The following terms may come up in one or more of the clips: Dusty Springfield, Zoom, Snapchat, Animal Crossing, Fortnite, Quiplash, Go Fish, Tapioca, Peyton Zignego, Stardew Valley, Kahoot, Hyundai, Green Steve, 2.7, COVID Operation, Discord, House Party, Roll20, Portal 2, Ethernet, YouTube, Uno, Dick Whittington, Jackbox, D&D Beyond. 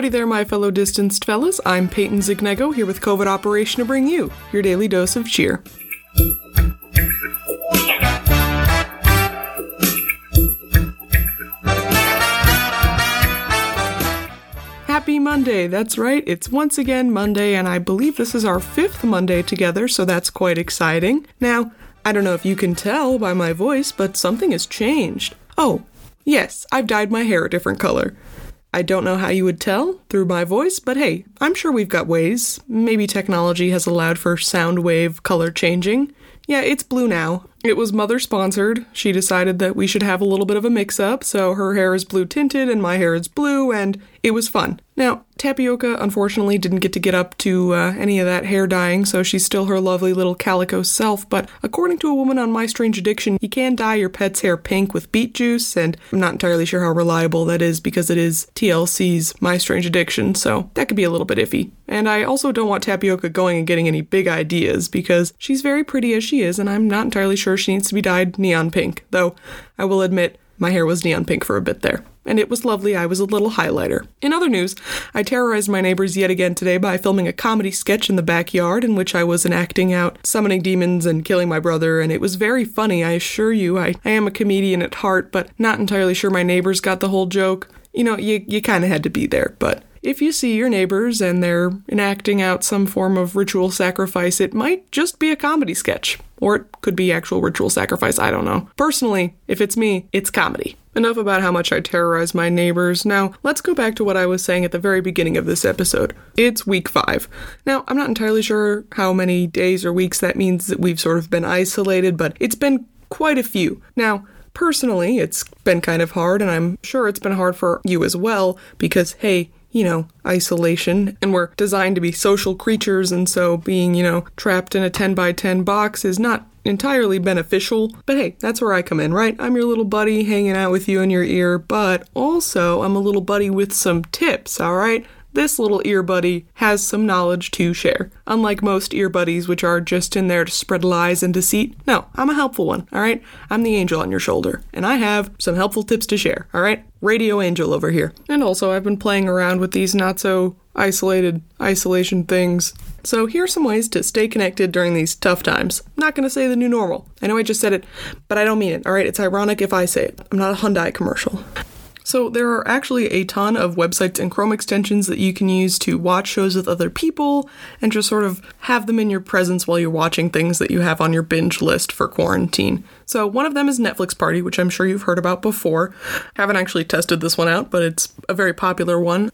Howdy there, my fellow distanced fellas. I'm Peyton Zignego here with COVID Operation to bring you your daily dose of cheer. Happy Monday. That's right. It's once again Monday, and I believe this is our fifth Monday together, so that's quite exciting. Now, I don't know if you can tell by my voice, but something has changed. Oh, yes, I've dyed my hair a different color. I don't know how you would tell through my voice, but hey, I'm sure we've got ways. Maybe technology has allowed for sound wave color changing. Yeah, it's blue now. It was mother-sponsored. She decided that we should have a little bit of a mix-up, so her hair is blue-tinted and my hair is blue, and it was fun. Now, Tapioca, unfortunately, didn't get up to any of that hair dyeing, so she's still her lovely little calico self, but according to a woman on My Strange Addiction, you can dye your pet's hair pink with beet juice, and I'm not entirely sure how reliable that is because it is TLC's My Strange Addiction, so that could be a little bit iffy. And I also don't want Tapioca going and getting any big ideas because she's very pretty as she is, and I'm not entirely sure she needs to be dyed neon pink, though I will admit my hair was neon pink for a bit there. And it was lovely. I was a little highlighter. In other news, I terrorized my neighbors yet again today by filming a comedy sketch in the backyard in which I was enacting out summoning demons and killing my brother, and it was very funny, I assure you. I am a comedian at heart, but not entirely sure my neighbors got the whole joke. You know, you kind of had to be there, but if you see your neighbors and they're enacting out some form of ritual sacrifice, it might just be a comedy sketch. Or it could be actual ritual sacrifice, I don't know. Personally, if it's me, it's comedy. Enough about how much I terrorize my neighbors. Now, let's go back to what I was saying at the very beginning of this episode. It's week 5. Now, I'm not entirely sure how many days or weeks that means that we've sort of been isolated, but it's been quite a few. Now, personally, it's been kind of hard, and I'm sure it's been hard for you as well, because, hey, you know, isolation, and we're designed to be social creatures, and so being, you know, trapped in a 10x10 box is not entirely beneficial. But hey, that's where I come in, right? I'm your little buddy hanging out with you in your ear, but also I'm a little buddy with some tips, all right? This little ear buddy has some knowledge to share. Unlike most ear buddies, which are just in there to spread lies and deceit, no, I'm a helpful one, all right? I'm the angel on your shoulder, and I have some helpful tips to share, all right? Radio angel over here. And also, I've been playing around with these not-so-isolated isolation things. So here are some ways to stay connected during these tough times. I'm not going to say the new normal. I know I just said it, but I don't mean it, all right? It's ironic if I say it. I'm not a Hyundai commercial. So there are actually a ton of websites and Chrome extensions that you can use to watch shows with other people and just sort of have them in your presence while you're watching things that you have on your binge list for quarantine. So one of them is Netflix Party, which I'm sure you've heard about before. I haven't actually tested this one out, but it's a very popular one.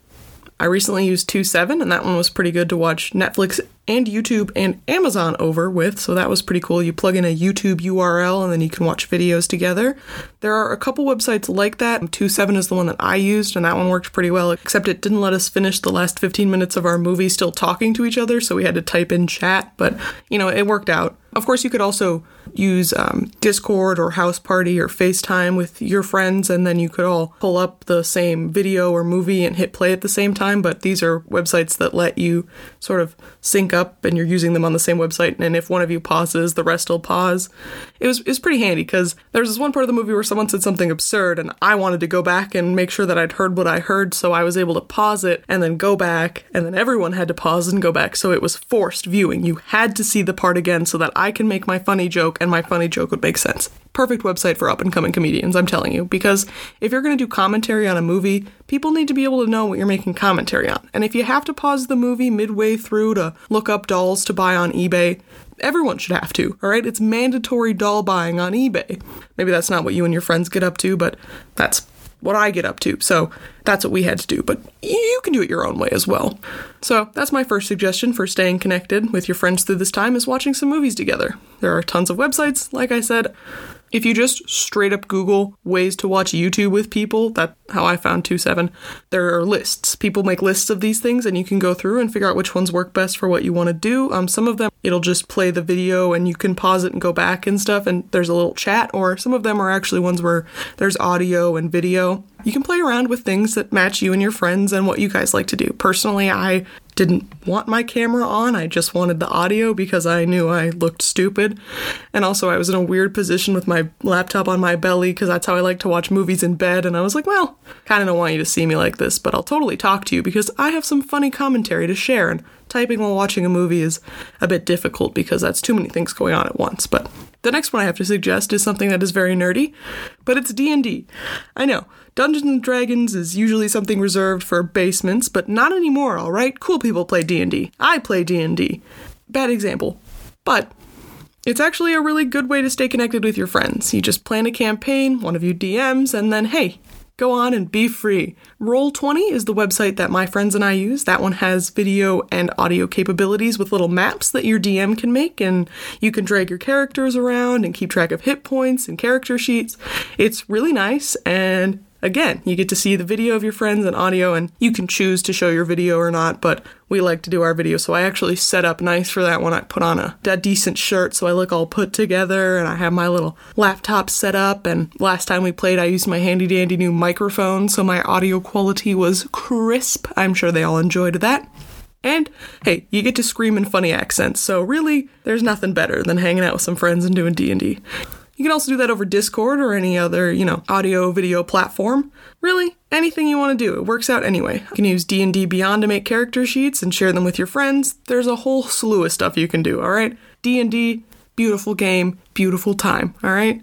I recently used 2.7, and that one was pretty good to watch Netflix and YouTube and Amazon over with, so that was pretty cool. You plug in a YouTube URL and then you can watch videos together. There are a couple websites like that. 2.7 is the one that I used, and that one worked pretty well, except it didn't let us finish the last 15 minutes of our movie still talking to each other, so we had to type in chat, but, you know, it worked out. Of course, you could also use Discord or House Party or FaceTime with your friends, and then you could all pull up the same video or movie and hit play at the same time, but these are websites that let you sort of sync up and you're using them on the same website, and if one of you pauses, the rest will pause. It was pretty handy because there was this one part of the movie where someone said something absurd and I wanted to go back and make sure that I'd heard what I heard, so I was able to pause it and then go back, and then everyone had to pause and go back, so it was forced viewing. You had to see the part again so that I can make my funny joke and my funny joke would make sense. Perfect website for up-and-coming comedians, I'm telling you, because if you're going to do commentary on a movie, people need to be able to know what you're making commentary on. And if you have to pause the movie midway through to look up dolls to buy on eBay, everyone should have to, all right? It's mandatory doll buying on eBay. Maybe that's not what you and your friends get up to, but that's what I get up to, so that's what we had to do, but you can do it your own way as well. So that's my first suggestion for staying connected with your friends through this time is watching some movies together. There are tons of websites, like I said. If you just straight up Google ways to watch YouTube with people, that's how I found 2.7, there are lists. People make lists of these things and you can go through and figure out which ones work best for what you want to do. Some of them, it'll just play the video and you can pause it and go back and stuff, and there's a little chat, or some of them are actually ones where there's audio and video. You can play around with things that match you and your friends and what you guys like to do. Personally, I didn't want my camera on. I just wanted the audio because I knew I looked stupid. And also I was in a weird position with my laptop on my belly because that's how I like to watch movies in bed. And I was like, well, kind of don't want you to see me like this, but I'll totally talk to you because I have some funny commentary to share. And typing while watching a movie is a bit difficult because that's too many things going on at once. But the next one I have to suggest is something that is very nerdy, but it's D&D. I know, Dungeons & Dragons is usually something reserved for basements, but not anymore, all right? Cool people play D&D. I play D&D. Bad example. But it's actually a really good way to stay connected with your friends. You just plan a campaign, one of you DMs, and then, hey, go on and be free. Roll20 is the website that my friends and I use. That one has video and audio capabilities with little maps that your DM can make, and you can drag your characters around and keep track of hit points and character sheets. It's really nice, and again, you get to see the video of your friends and audio, and you can choose to show your video or not, but we like to do our video, so I actually set up nice for that one. I put on a decent shirt so I look all put together, and I have my little laptop set up, and last time we played, I used my handy-dandy new microphone, so my audio quality was crisp. I'm sure they all enjoyed that. And, hey, you get to scream in funny accents, so really, there's nothing better than hanging out with some friends and doing D&D. You can also do that over Discord or any other, audio, video platform. Really, anything you want to do. It works out anyway. You can use D&D Beyond to make character sheets and share them with your friends. There's a whole slew of stuff you can do, all right? D&D, beautiful game, beautiful time, all right?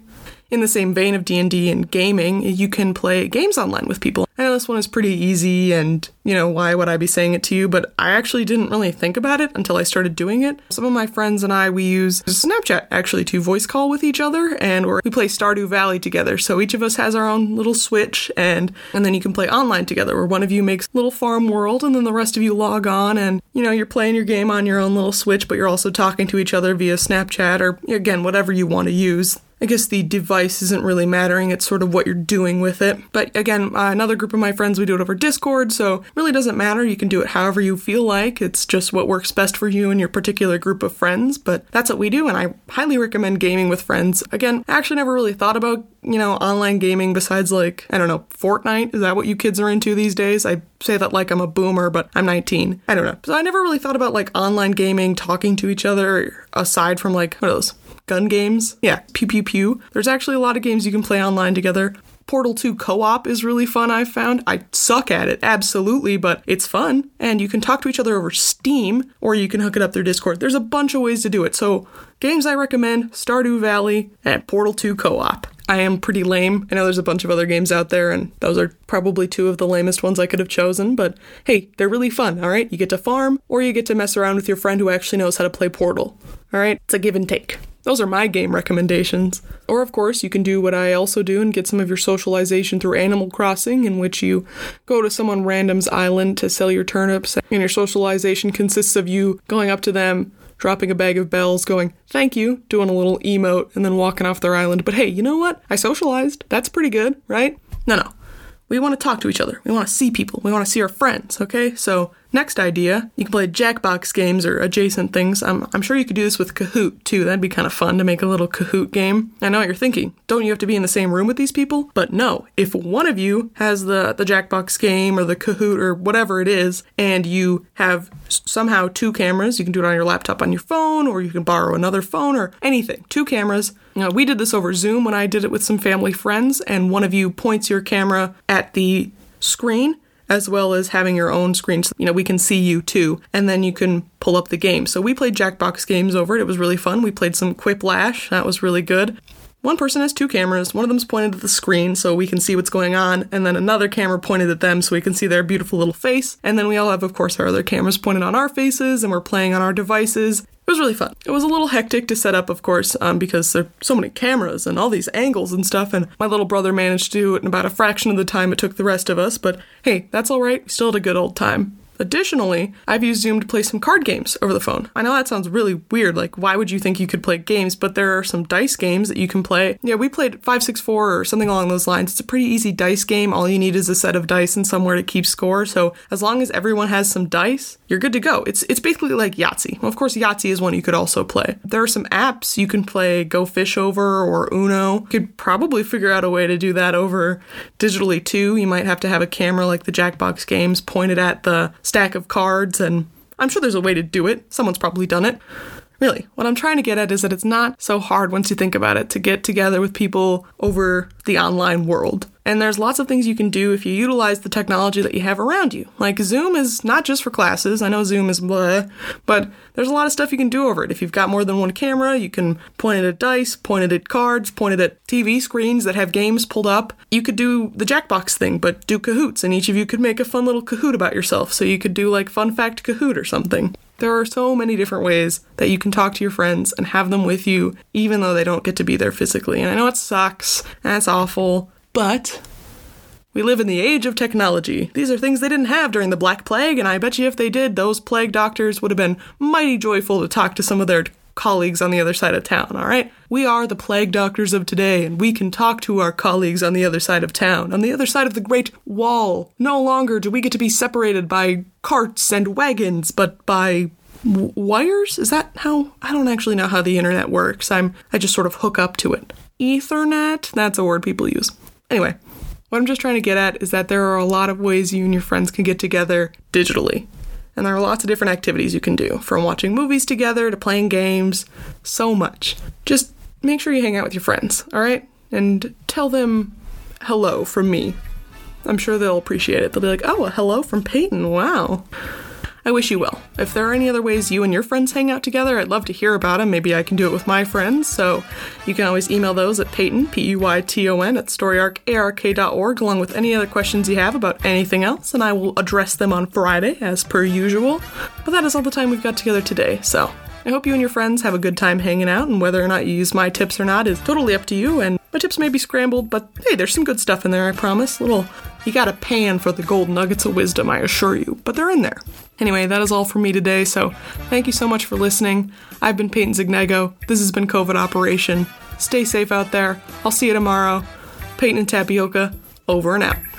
In the same vein of D&D and gaming, you can play games online with people. I know this one is pretty easy and, why would I be saying it to you? But I actually didn't really think about it until I started doing it. Some of my friends and I, we use Snapchat actually to voice call with each other, and we play Stardew Valley together. So each of us has our own little Switch, and then you can play online together where one of you makes a little farm world and then the rest of you log on and, you're playing your game on your own little Switch, but you're also talking to each other via Snapchat or, again, whatever you want to use. I guess the device isn't really mattering, it's sort of what you're doing with it. But again, another group of my friends, we do it over Discord, so it really doesn't matter. You can do it however you feel like. It's just what works best for you and your particular group of friends, but that's what we do, and I highly recommend gaming with friends. Again, I actually never really thought about, online gaming besides Fortnite. Is that what you kids are into these days? I say that like I'm a boomer, but I'm 19. I don't know. So I never really thought about online gaming, talking to each other, aside from what are those? Gun games? Yeah, pew pew pew. There's actually a lot of games you can play online together. Portal 2 co-op is really fun, I've found. I suck at it, absolutely, but it's fun. And you can talk to each other over Steam, or you can hook it up through Discord. There's a bunch of ways to do it. So games I recommend, Stardew Valley and Portal 2 co-op. I am pretty lame. I know there's a bunch of other games out there, and those are probably two of the lamest ones I could have chosen, but hey, they're really fun, all right? You get to farm, or you get to mess around with your friend who actually knows how to play Portal, all right? It's a give and take. Those are my game recommendations. Or, of course, you can do what I also do and get some of your socialization through Animal Crossing, in which you go to someone random's island to sell your turnips, and your socialization consists of you going up to them, dropping a bag of bells, going, thank you, doing a little emote, and then walking off their island. But hey, you know what? I socialized. That's pretty good, right? No. We want to talk to each other. We want to see people. We want to see our friends, okay? So next idea, you can play Jackbox games or adjacent things. I'm sure you could do this with Kahoot, too. That'd be kind of fun to make a little Kahoot game. I know what you're thinking. Don't you have to be in the same room with these people? But no, if one of you has the Jackbox game or the Kahoot or whatever it is, and you have somehow two cameras, you can do it on your laptop, on your phone, or you can borrow another phone or anything. Two cameras. Now, we did this over Zoom when I did it with some family friends, and one of you points your camera at the screen, as well as having your own screen, so, we can see you too, and then you can pull up the game. So we played Jackbox games over it. It was really fun. We played some Quiplash. That was really good. One person has two cameras. One of them's pointed at the screen so we can see what's going on, and then another camera pointed at them so we can see their beautiful little face, and then we all have, of course, our other cameras pointed on our faces, and we're playing on our devices. It was really fun. It was a little hectic to set up, of course, because there are so many cameras and all these angles and stuff, and my little brother managed to do it in about a fraction of the time it took the rest of us, but hey, that's all right. We still had a good old time. Additionally, I've used Zoom to play some card games over the phone. I know that sounds really weird, why would you think you could play games, but there are some dice games that you can play. Yeah, we played 5, 6, 4 or something along those lines. It's a pretty easy dice game. All you need is a set of dice and somewhere to keep score, so as long as everyone has some dice, you're good to go. It's basically like Yahtzee. Well, of course, Yahtzee is one you could also play. There are some apps you can play Go Fish over or Uno. You could probably figure out a way to do that over digitally, too. You might have to have a camera like the Jackbox games pointed at the stack of cards, and I'm sure there's a way to do it. Someone's probably done it. Really, what I'm trying to get at is that it's not so hard once you think about it to get together with people over the online world. And there's lots of things you can do if you utilize the technology that you have around you. Like Zoom is not just for classes. I know Zoom is bleh, but there's a lot of stuff you can do over it. If you've got more than one camera, you can point it at dice, point it at cards, point it at TV screens that have games pulled up. You could do the Jackbox thing, but do Kahoots, and each of you could make a fun little Kahoot about yourself. So you could do like Fun Fact Kahoot or something. There are so many different ways that you can talk to your friends and have them with you, even though they don't get to be there physically. And I know it sucks, and it's awful, but we live in the age of technology. These are things they didn't have during the Black Plague, and I bet you if they did, those plague doctors would have been mighty joyful to talk to some of their colleagues on the other side of town, all right? We are the plague doctors of today, and we can talk to our colleagues on the other side of town, on the other side of the Great Wall. No longer do we get to be separated by carts and wagons, but by wires? Is that how? I don't actually know how the internet works. I just sort of hook up to it. Ethernet? That's a word people use. Anyway, what I'm just trying to get at is that there are a lot of ways you and your friends can get together digitally. And there are lots of different activities you can do, from watching movies together to playing games, so much. Just make sure you hang out with your friends, all right? And tell them hello from me. I'm sure they'll appreciate it. They'll be like, oh, a hello from Peyton, wow. I wish you well. If there are any other ways you and your friends hang out together, I'd love to hear about them. Maybe I can do it with my friends. So you can always email those at Peyton, Peyton, @storyarcark.org, along with any other questions you have about anything else, and I will address them on Friday, as per usual. But that is all the time we've got together today, so I hope you and your friends have a good time hanging out, and whether or not you use my tips or not is totally up to you, and my tips may be scrambled, but hey, there's some good stuff in there, I promise. You gotta pan for the gold nuggets of wisdom, I assure you, but they're in there. Anyway, that is all for me today, so thank you so much for listening. I've been Peyton Zignego. This has been COVID Operation. Stay safe out there. I'll see you tomorrow. Peyton and Tapioca, over and out.